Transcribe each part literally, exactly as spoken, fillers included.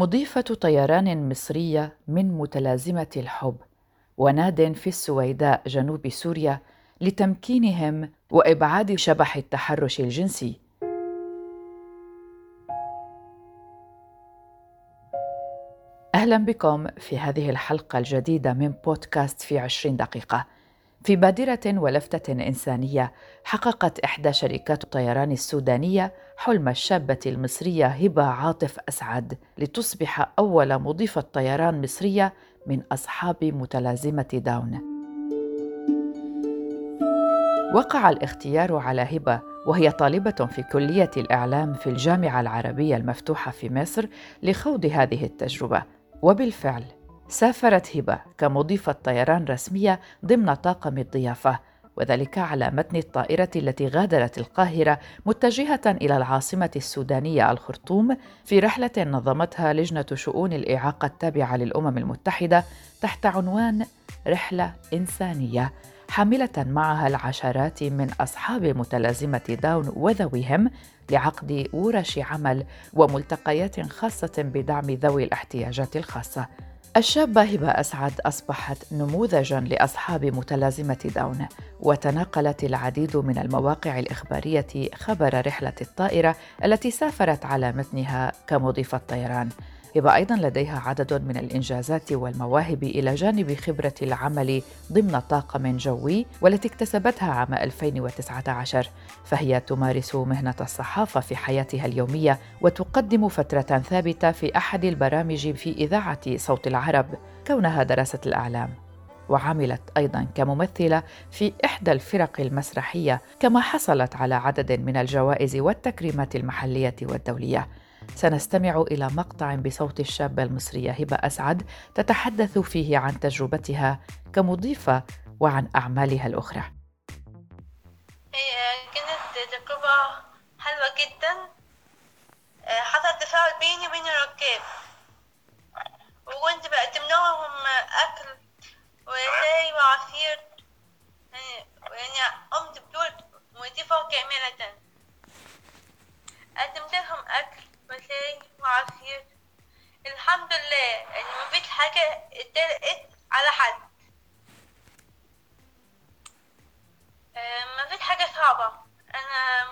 مضيفة طيران مصرية من متلازمة الحب وناد في السويداء جنوب سوريا لتمكينهم وإبعاد شبح التحرش الجنسي. أهلا بكم في هذه الحلقة الجديدة من بودكاست في عشرين دقيقة. في بادرة ولفتة إنسانية حققت إحدى شركات الطيران السودانية حلم الشابة المصرية هبة عاطف أسعد لتصبح أول مضيفة طيران مصرية من أصحاب متلازمة داون. وقع الاختيار على هبة وهي طالبة في كلية الإعلام في الجامعة العربية المفتوحة في مصر لخوض هذه التجربة، وبالفعل سافرت هبة كمضيفة طيران رسمية ضمن طاقم الضيافة، وذلك على متن الطائرة التي غادرت القاهرة متجهة إلى العاصمة السودانية الخرطوم في رحلة نظمتها لجنة شؤون الإعاقة التابعة للأمم المتحدة تحت عنوان رحلة إنسانية، حاملة معها العشرات من أصحاب متلازمة داون وذويهم لعقد ورش عمل وملتقيات خاصة بدعم ذوي الاحتياجات الخاصة. الشابة هبة أسعد أصبحت نموذجاً لأصحاب متلازمة داون، وتناقلت العديد من المواقع الإخبارية خبر رحلة الطائرة التي سافرت على متنها كمضيفة طيران. هبة أيضاً لديها عدد من الإنجازات والمواهب إلى جانب خبرة العمل ضمن طاقم جوي والتي اكتسبتها عام ألفين وتسعة عشر، فهي تمارس مهنة الصحافة في حياتها اليومية وتقدم فترة ثابتة في أحد البرامج في إذاعة صوت العرب كونها درست الإعلام، وعملت أيضاً كممثلة في إحدى الفرق المسرحية، كما حصلت على عدد من الجوائز والتكريمات المحلية والدولية. سنستمع إلى مقطع بصوت الشابة المصرية هبة أسعد تتحدث فيه عن تجربتها كمضيفة وعن أعمالها الأخرى. هي كانت تجربة حلوة جدا، حصل تفاعل بيني وبين الركاب، وكنت بقدم لهم أكل وشاي وعصير، يعني قمت بدور مضيفة كاملة. قدمت لهم أكل وشاي وعصير، الحمد لله ان مفيش حاجه اتدلقت على حد، مفيش حاجه صعبه. انا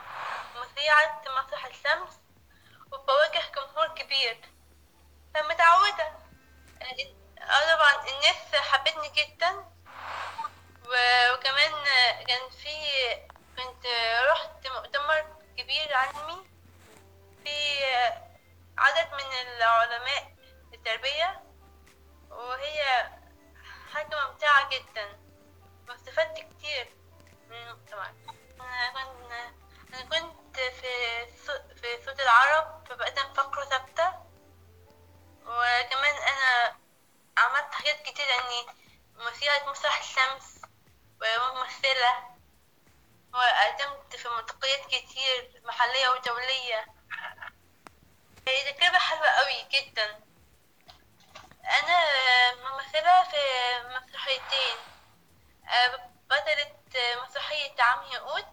مذيعه مسرح الشمس وبواجه جمهور كبير فمتعوده. طبعا الناس حبتني جدا، وكمان كان في كنت رحت مؤتمر كبير عني في عدد من العلماء التربية، وهي حاجة ممتعة جدا واستفدت كتير من المجتمع. أنا كنت في في صوت العرب فبقدم فقرة ثابتة، وكمان أنا عملت حاجات كتير لأني مثيرة مسرح الشمس وممثلة، وقدمت في ملتقيات كتير محلية ودولية. هي تجربة حلوة قوي جدا. أنا ممثلة في مسرحيتين، بطلة مسرحية عم يقود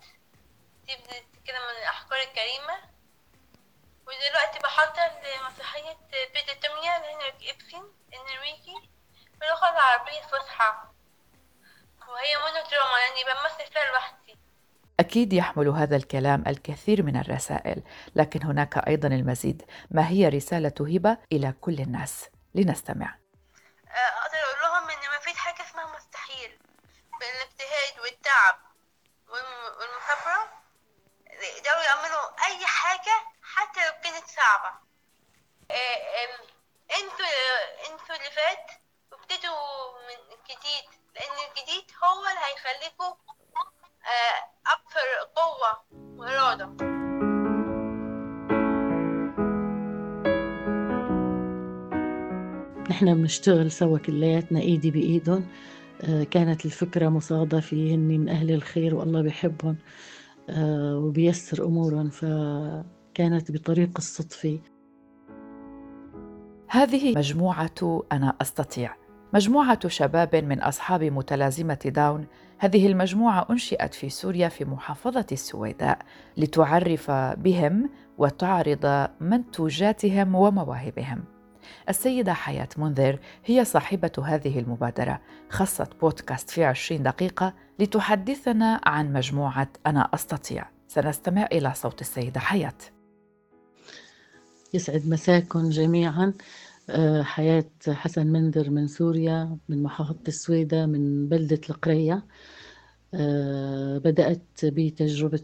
دي بتتكلم عن الأحجار الكريمة، ودلوقتي بحضر لمسرحية بيت الدمية لهنريك إبسن النرويجي باللغة العربية الفصحى، وهي مونودراما يعني بمثل فيها لوحدي. أكيد يحمل هذا الكلام الكثير من الرسائل، لكن هناك أيضاً المزيد. ما هي رسالة هبة إلى كل الناس؟ لنستمع. أقدر أقول لهم إن ما فيش حاجة اسمها مستحيل، بالاجتهاد والتعب والمثابرة يقدروا يعملوا أي حاجة حتى لو كانت صعبة. أنتوا أنتوا اللي فات وابتدوا من الجديد، لأن الجديد هو اللي هيخليكم أكثر قوة وإرادة. نحن بنشتغل سوا كلياتنا إيدي بإيدهم. كانت الفكرة مصادفة، هن من أهل الخير والله بيحبهم وبيسر أمورهم، فكانت بطريق الصدفة. هذه مجموعة أنا أستطيع، مجموعة شباب من أصحاب متلازمة داون. هذه المجموعة أنشئت في سوريا في محافظة السويداء لتعرف بهم وتعرض منتوجاتهم ومواهبهم. السيدة حياة منذر هي صاحبة هذه المبادرة، خصت بودكاست في عشرين دقيقة لتحدثنا عن مجموعة أنا أستطيع. سنستمع إلى صوت السيدة حياة. يسعد مساكم جميعاً. حياة حسن منذر من سوريا، من محافظة السويداء، من بلدة القرية. بدأت بتجربة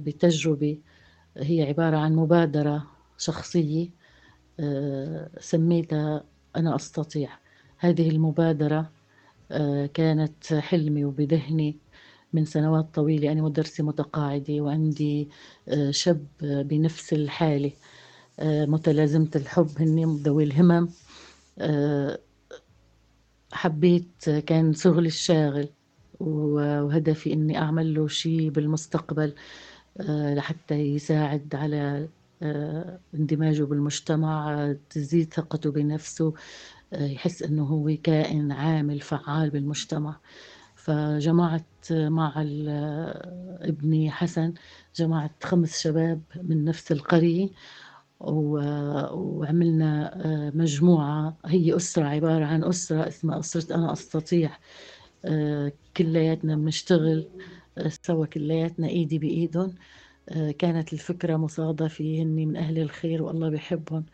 بتجربة هي عبارة عن مبادرة شخصية سميتها أنا أستطيع. هذه المبادرة كانت حلمي وبذهني من سنوات طويلة. أنا مدرسة متقاعدة وعندي شاب بنفس الحالة، متلازمة الحب، هن ذوي الهمم. حبيت، كان شغلي الشاغل وهدفي أني أعمل له شيء بالمستقبل لحتى يساعد على اندماجه بالمجتمع، تزيد ثقته بنفسه، يحس أنه هو كائن عامل فعال بالمجتمع. فجمعت مع ابني حسن، جمعت خمس شباب من نفس القرية وعملنا مجموعة، هي أسرة، عبارة عن أسرة اسمها أسرة أنا أستطيع. كلياتنا بنشتغل سوا، كلياتنا إيدي بإيدهم. كانت الفكرة مصادفة، هني من أهل الخير والله بيحبهم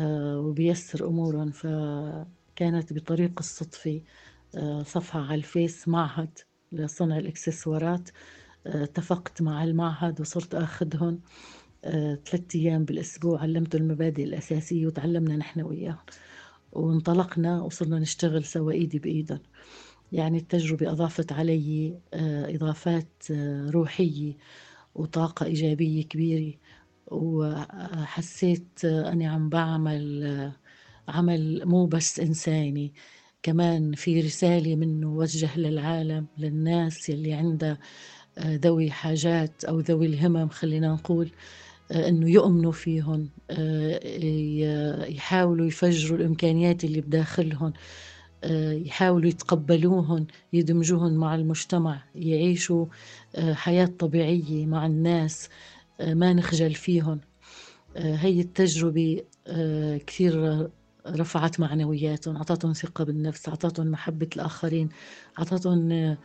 وبيسر أمورهم، فكانت بطريق الصدفة صفحة على الفيس، معهد لصنع الإكسسوارات. اتفقت مع المعهد وصرت أخذهم ثلاثة أيام بالأسبوع، علمته المبادئ الأساسية وتعلمنا نحن وياهم وانطلقنا وصرنا نشتغل سوا إيدي بإيدهم. يعني التجربة أضافت علي إضافات روحية وطاقة إيجابية كبيرة، وحسيت أني عم بعمل عمل مو بس إنساني، كمان في رسالة منه وجه للعالم، للناس اللي عندها ذوي حاجات أو ذوي الهمم، خلينا نقول أنه يؤمنوا فيهم، يحاولوا يفجروا الإمكانيات اللي بداخلهم، يحاولوا يتقبلوهن، يدمجوهن مع المجتمع، يعيشوا حياة طبيعية مع الناس، ما نخجل فيهن. هي التجربة كثير رفعت معنوياتهم، أعطتهم ثقة بالنفس، أعطتهم محبة الآخرين، أعطتهم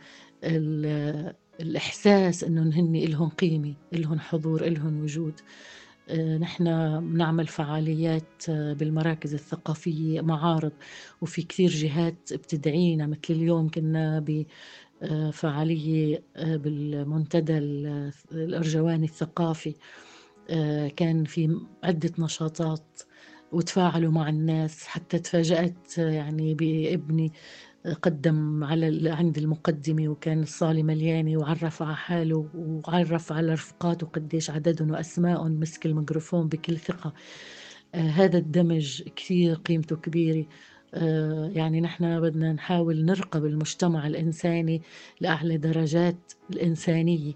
الإحساس أنهم هن إلهم قيمة، إلهم حضور، إلهم وجود. نحن بنعمل فعاليات بالمراكز الثقافية، معارض، وفي كثير جهات بتدعينا. مثل اليوم كنا بفعالية بالمنتدى الأرجواني الثقافي، كان في عدة نشاطات وتفاعلوا مع الناس. حتى تفاجأت يعني بابني، قدم على عند المقدمة وكان الصالة مليانة، وعرف على حاله وعرف على رفقاته قديش عددهم وأسمائهم، مسك الميكروفون بكل ثقة. آه هذا الدمج كثير قيمته كبيرة. آه يعني نحن بدنا نحاول نرقب المجتمع الإنساني لأعلى درجات الإنسانية.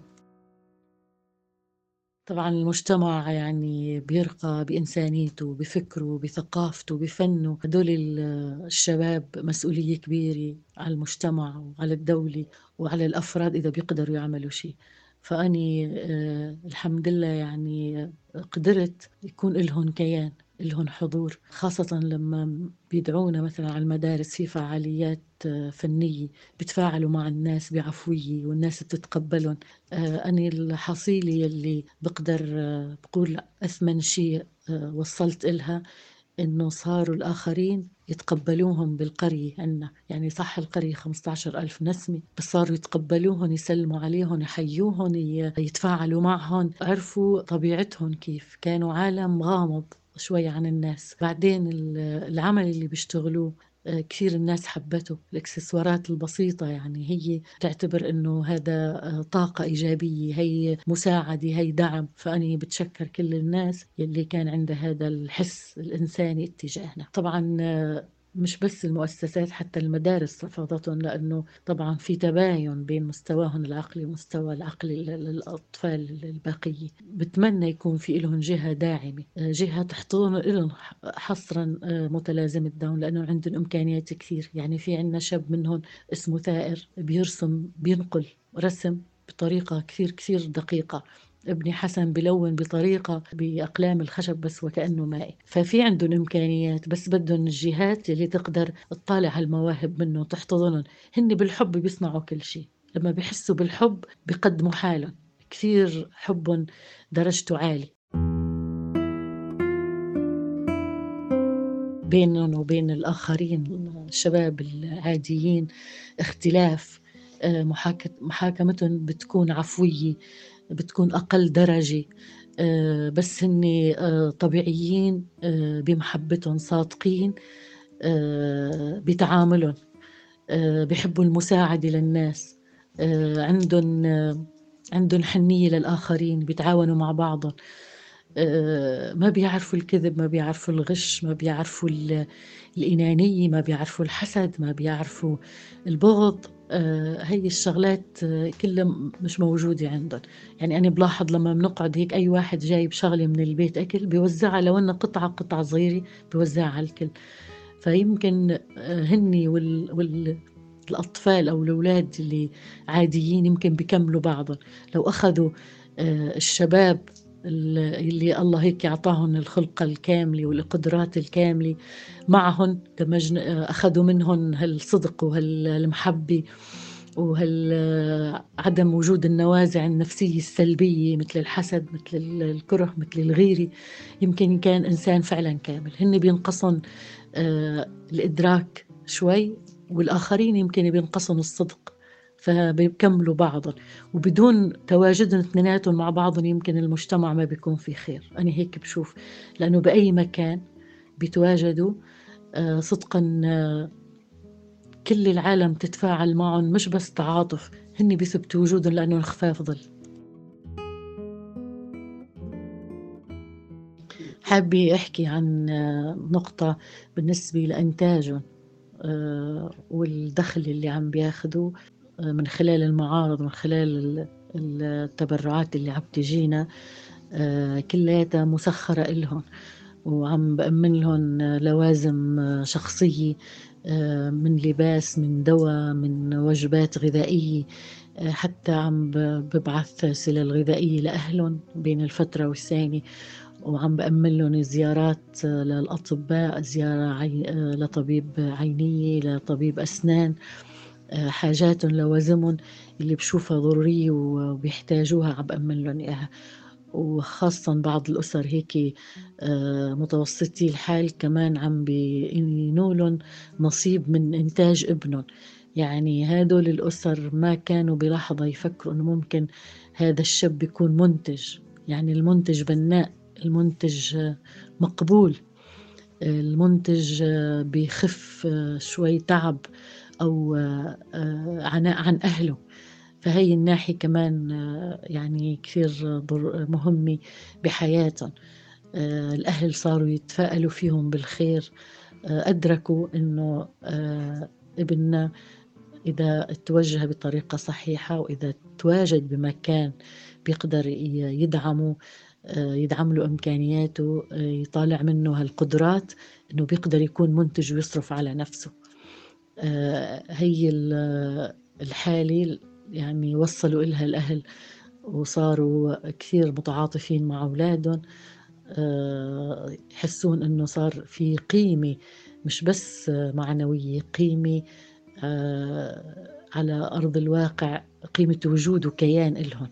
طبعا المجتمع يعني بيرقى بإنسانيته، بفكره، بثقافته، بفنه. هدول الشباب مسؤولية كبيرة على المجتمع وعلى الدولة وعلى الأفراد إذا بيقدروا يعملوا شيء. فأني الحمد لله يعني قدرت يكون لهم كيان، لهم حضور، خاصة لما بيدعونا مثلا على المدارس في فعاليات فنية، بتفاعلوا مع الناس بعفوية والناس بتتقبلهم. أنا الحصيلة اللي بقدر بقول أثمن شيء وصلت إلها إنه صاروا الآخرين يتقبلوهم بالقرية عنا. يعني صح القرية خمسة عشر ألف نسمة، بس صاروا يتقبلوهم، يسلموا عليهم، يحيوهم، يتفاعلوا معهم، عرفوا طبيعتهم كيف. كانوا عالم غامض شوية عن الناس. بعدين العمل اللي بيشتغلوه كثير الناس حبته، الاكسسوارات البسيطة يعني هي تعتبر انه هذا طاقة ايجابية، هي مساعدة، هي دعم. فأني بتشكر كل الناس اللي كان عندها هذا الحس الانساني اتجاهنا. طبعا مش بس المؤسسات، حتى المدارس رفضتهم، لأنه طبعا في تباين بين مستواهم العقلي ومستوى العقل للأطفال الباقية. بتمنى يكون في لهم جهة داعمة، جهة تحضن لهم حصرا متلازمة داون، لأنه عندهم إمكانيات كثير. يعني في عندنا شاب منهم اسمه ثائر، بيرسم، بينقل رسم بطريقة كثير كثير دقيقة، ابني حسن بلون بطريقة بأقلام الخشب بس وكأنه مائي. ففي عندهم إمكانيات، بس بدهم الجهات اللي تقدر تطالع هالمواهب منه وتحتضنهم. هن بالحب بيصنعوا كل شيء، لما بيحسوا بالحب بيقدموا حالهم كثير، حب درجته عالي. بينهم وبين الآخرين الشباب العاديين اختلاف، محاكمتهم بتكون عفوية، بتكون أقل درجة، بس هني طبيعيين بمحبتهم، صادقين بتعاملهم، بيحبوا المساعدة للناس، عندهم عندهم حنية للآخرين، بيتعاونوا مع بعضهم، ما بيعرفوا الكذب، ما بيعرفوا الغش، ما بيعرفوا الإنانية، ما بيعرفوا الحسد، ما بيعرفوا البغض. هاي الشغلات كلها مش موجودة عندهم. يعني أنا بلاحظ لما بنقعد هيك أي واحد جايب شغلة من البيت أكل بيوزعها، لو أنه قطعة قطعة صغيرة بيوزعها على الكل. فيمكن هني وال, وال... الأطفال أو الأولاد اللي عاديين يمكن بيكملوا بعضهم لو أخذوا الشباب اللي الله هيك يعطاهم الخلقة الكاملة والقدرات الكاملة معهم، أخذوا منهم هالصدق وهالمحبة وهالعدم وجود النوازع النفسية السلبية مثل الحسد، مثل الكره، مثل الغيرة، يمكن كان إنسان فعلا كامل. هن بينقصن الإدراك شوي، والآخرين يمكن بينقصن الصدق، فبيكملوا بعضهم. وبدون تواجدهم اثنيناتهم مع بعضهم يمكن المجتمع ما بيكون فيه خير. أنا هيك بشوف، لأنه بأي مكان بيتواجدوا صدقاً كل العالم تتفاعل معهم، مش بس تعاطف، هني بيثبتوا وجودهم لأنه الخفاف ظل. حابة أحكي عن نقطة بالنسبة لإنتاجهم والدخل اللي عم بياخدوه من خلال المعارض، من خلال التبرعات اللي عم تجينا، كلياتها مسخرة إلهم، وعم بأمن لهم لوازم شخصية من لباس، من دواء، من وجبات غذائية، حتى عم ببعث سلال غذائية لأهلهم بين الفترة والثانية، وعم بأمن لهم زيارات للأطباء، زيارة عي... لطبيب عينية، لطبيب أسنان، حاجاتهم لوازمهم اللي بشوفها ضرورية وبيحتاجوها عم بأمن لهم إياها. وخاصة بعض الأسر هيك متوسطي الحال كمان عم بينولهم نصيب من إنتاج ابنهم. يعني هادول الأسر ما كانوا بلحظة يفكروا أنه ممكن هذا الشاب يكون منتج، يعني المنتج بناء، المنتج مقبول، المنتج بيخف شوي تعب أو عناء عن أهله. فهي الناحية كمان يعني كثير مهمة بحياتهم. الأهل صاروا يتفائلوا فيهم بالخير، أدركوا إنه ابننا إذا توجه بطريقة صحيحة وإذا تواجد بمكان بيقدر يدعمه، يدعم له إمكانياته، يطالع منه هالقدرات، إنه بيقدر يكون منتج ويصرف على نفسه. هي الحالة يعني وصلوا إلها الأهل، وصاروا كثير متعاطفين مع أولادهم، يحسون إنه صار في قيمة مش بس معنوية، قيمة على أرض الواقع، قيمة وجود وكيان إلهم.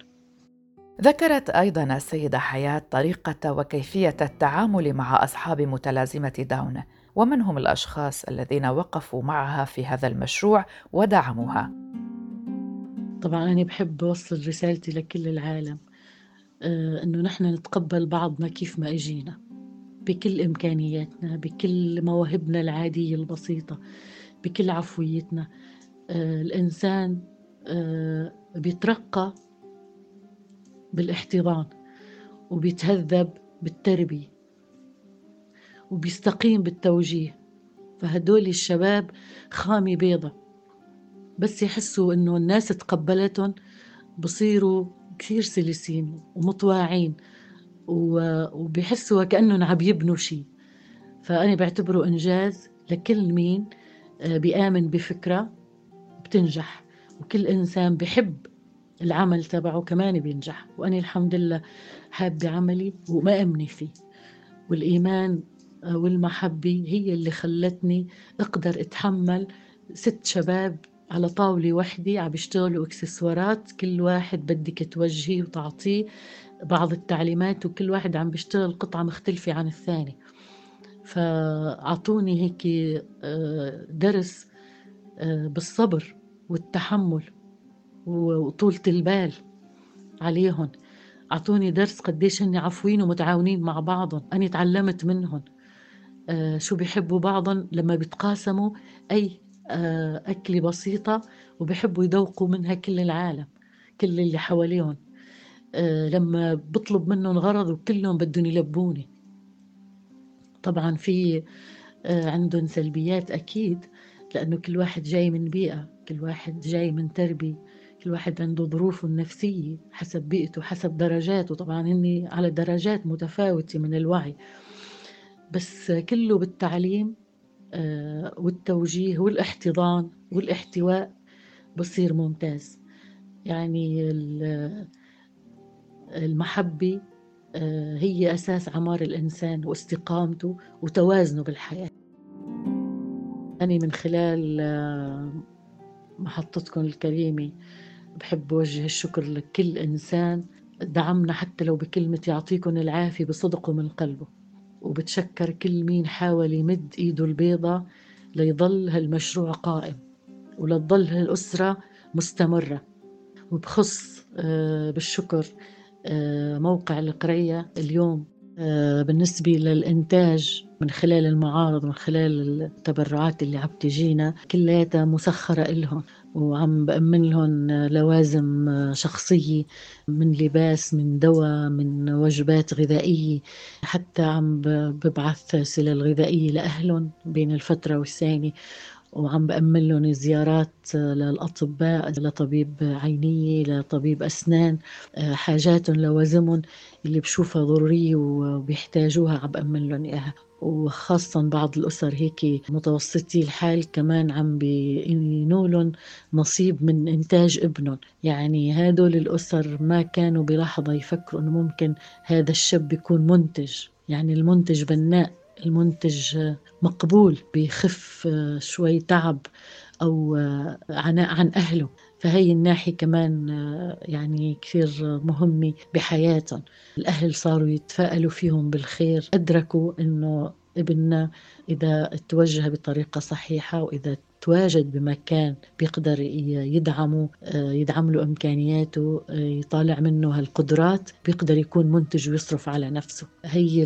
ذكرت أيضاً السيدة حياة طريقة وكيفية التعامل مع أصحاب متلازمة داون، ومن هم الأشخاص الذين وقفوا معها في هذا المشروع ودعموها؟ طبعاً أنا بحب أوصل رسالتي لكل العالم، أنه نحن نتقبل بعضنا كيف ما أجينا، بكل إمكانياتنا، بكل مواهبنا العادية البسيطة، بكل عفويتنا. الإنسان بيترقى بالاحتضان، وبيتهذب بالتربية، وبيستقيم بالتوجيه. فهدول الشباب خامة بيضة، بس يحسوا إنه الناس تقبلتهم بصيروا كثير سلسين ومطواعين، وبيحسوا كأنهم عم يبنوا شيء. فأنا بعتبره إنجاز لكل مين بيآمن بفكرة بتنجح، وكل إنسان بحب العمل تبعه كمان بينجح. وأنا الحمد لله حابة عملي ومأمنة فيه، والإيمان والمحبة هي اللي خلتني أقدر أتحمل ست شباب على طاولة وحدي عم بيشتغلوا اكسسوارات، كل واحد بدك توجهيه وتعطيه بعض التعليمات، وكل واحد عم بيشتغل قطعة مختلفة عن الثاني. فأعطوني هيك درس بالصبر والتحمل وطولة البال عليهم، أعطوني درس قديش هن عفوين ومتعاونين مع بعضهم. أنا تعلمت منهم شو بيحبوا بعضهم لما بيتقاسموا أي أكلة بسيطة وبيحبوا يذوقوا منها كل العالم، كل اللي حواليهم، لما بطلب منهم غرض وكلهم بدهم يلبوني. طبعا في عندهم سلبيات أكيد، لأنه كل واحد جاي من بيئة، كل واحد جاي من تربية، كل واحد عنده ظروفه النفسية حسب بيئته حسب درجاته. طبعا هني على درجات متفاوتة من الوعي، بس كله بالتعليم والتوجيه والاحتضان والاحتواء بصير ممتاز. يعني المحبة هي أساس عمار الإنسان واستقامته وتوازنه بالحياة. أنا من خلال محطتكم الكريمة بحب وجه الشكر لكل إنسان دعمنا حتى لو بكلمة يعطيكم العافية بصدقه من قلبه، وبتشكر كل مين حاول يمد إيده البيضة ليضل هالمشروع قائم ولتضل هالأسرة مستمرة. وبخص بالشكر موقع القرية اليوم بالنسبة للإنتاج من خلال المعارض، من خلال التبرعات اللي عم تجينا كلياتها مسخرة إلهم، وعم بأمن لهم لوازم شخصية من لباس من دواء من وجبات غذائية، حتى عم ببعث سلال غذائية لأهلهم بين الفترة والثانية، وعم بأمن لهم زيارات للأطباء، لطبيب عينية لطبيب أسنان، حاجاتهم لوازمهم اللي بشوفها ضرورية وبيحتاجوها عم بأمن لهم إياها. وخاصة بعض الأسر هيك متوسطي الحال كمان عم بينولن نصيب من إنتاج ابنهم. يعني هادول الأسر ما كانوا بلحظة يفكروا أنه ممكن هذا الشاب يكون منتج، يعني المنتج بناء، المنتج مقبول، بيخف شوي تعب أو عناء عن أهله. فهي الناحية كمان يعني كثير مهمة بحياتهم. الأهل صاروا يتفائلوا فيهم بالخير، أدركوا إنه ابننا إذا توجه بطريقة صحيحة وإذا تواجد بمكان بيقدر يدعمه، يدعم له إمكانياته، يطالع منه هالقدرات، بيقدر يكون منتج ويصرف على نفسه. هي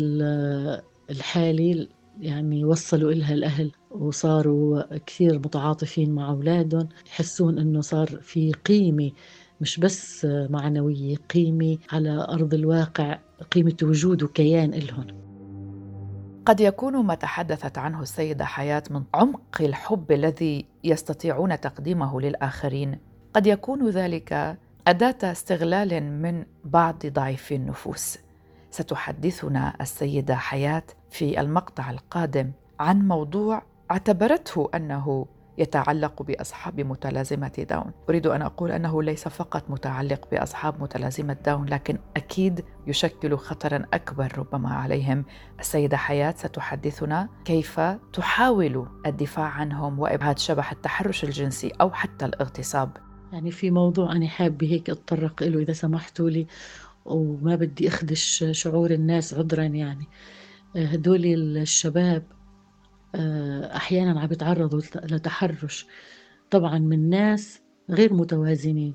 الحالة يعني وصلوا إلها الأهل وصاروا كثير متعاطفين مع أولادهم، يحسون أنه صار في قيمة مش بس معنوية، قيمة على أرض الواقع، قيمة وجود وكيان إلهم. قد يكون ما تحدثت عنه السيدة حياة من عمق الحب الذي يستطيعون تقديمه للآخرين، قد يكون ذلك أداة استغلال من بعض ضعيفي النفوس. ستحدثنا السيدة حياة في المقطع القادم عن موضوع اعتبرته أنه يتعلق بأصحاب متلازمة داون. أريد أن أقول أنه ليس فقط متعلق بأصحاب متلازمة داون، لكن أكيد يشكل خطراً أكبر ربما عليهم. السيدة حياة ستحدثنا كيف تحاول الدفاع عنهم وإبعاد شبح التحرش الجنسي أو حتى الاغتصاب. يعني في موضوع أنا حابة هيك أتطرق له إذا سمحتوا لي، وما بدي أخدش شعور الناس عذراً. يعني هدول الشباب أحياناً عم يتعرضوا لتحرش طبعاً من ناس غير متوازنين،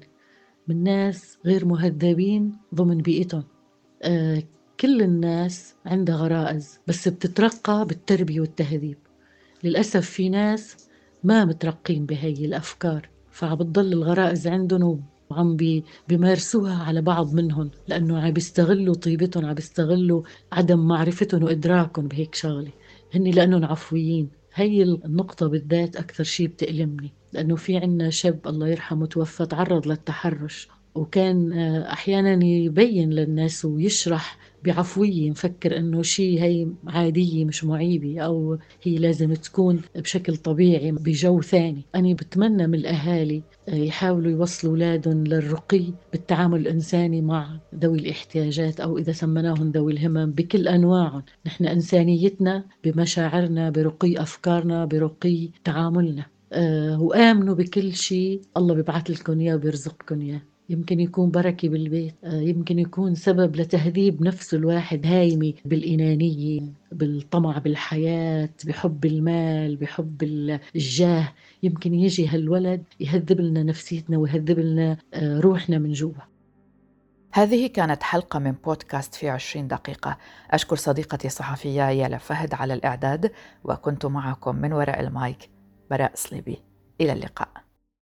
من ناس غير مهذبين ضمن بيئتهم. كل الناس عندها غرائز بس بتترقى بالتربية والتهذيب. للأسف في ناس ما مترقين بهاي الأفكار، فعم بتضل الغرائز عندهم وعم بيمارسوها على بعض منهم، لأنه عم بيستغلوا طيبتهم، عم بيستغلوا عدم معرفتهم وإدراكهم بهيك شغلة، هني لأنهم عفويين. هي النقطة بالذات أكثر شيء بتألمني، لأنه في عنا شاب الله يرحمه توفى تعرض للتحرش، وكان أحيانا يبين للناس ويشرح بعفوية، نفكر أنه شيء هي عادية مش معيبة أو هي لازم تكون بشكل طبيعي بجو ثاني. أنا بتمنى من الأهالي يحاولوا يوصلوا أولادهم للرقي بالتعامل الإنساني مع ذوي الاحتياجات أو إذا سمناهم ذوي الهمم بكل أنواعهم. نحن إنسانيتنا بمشاعرنا، برقي أفكارنا، برقي تعاملنا. أه وآمنوا بكل شيء الله بيبعث لكم إياه وبيرزقكم إياه. يمكن يكون بركة بالبيت، يمكن يكون سبب لتهذيب نفس الواحد هايمة بالإنانية، بالطمع بالحياة، بحب المال، بحب الجاه. يمكن يجي هالولد يهذب لنا نفسيتنا ويهذب لنا روحنا من جوا. هذه كانت حلقة من بودكاست في عشرين دقيقة. أشكر صديقتي الصحفية يالفهد على الإعداد، وكنت معكم من وراء المايك براء صليبي. إلى اللقاء.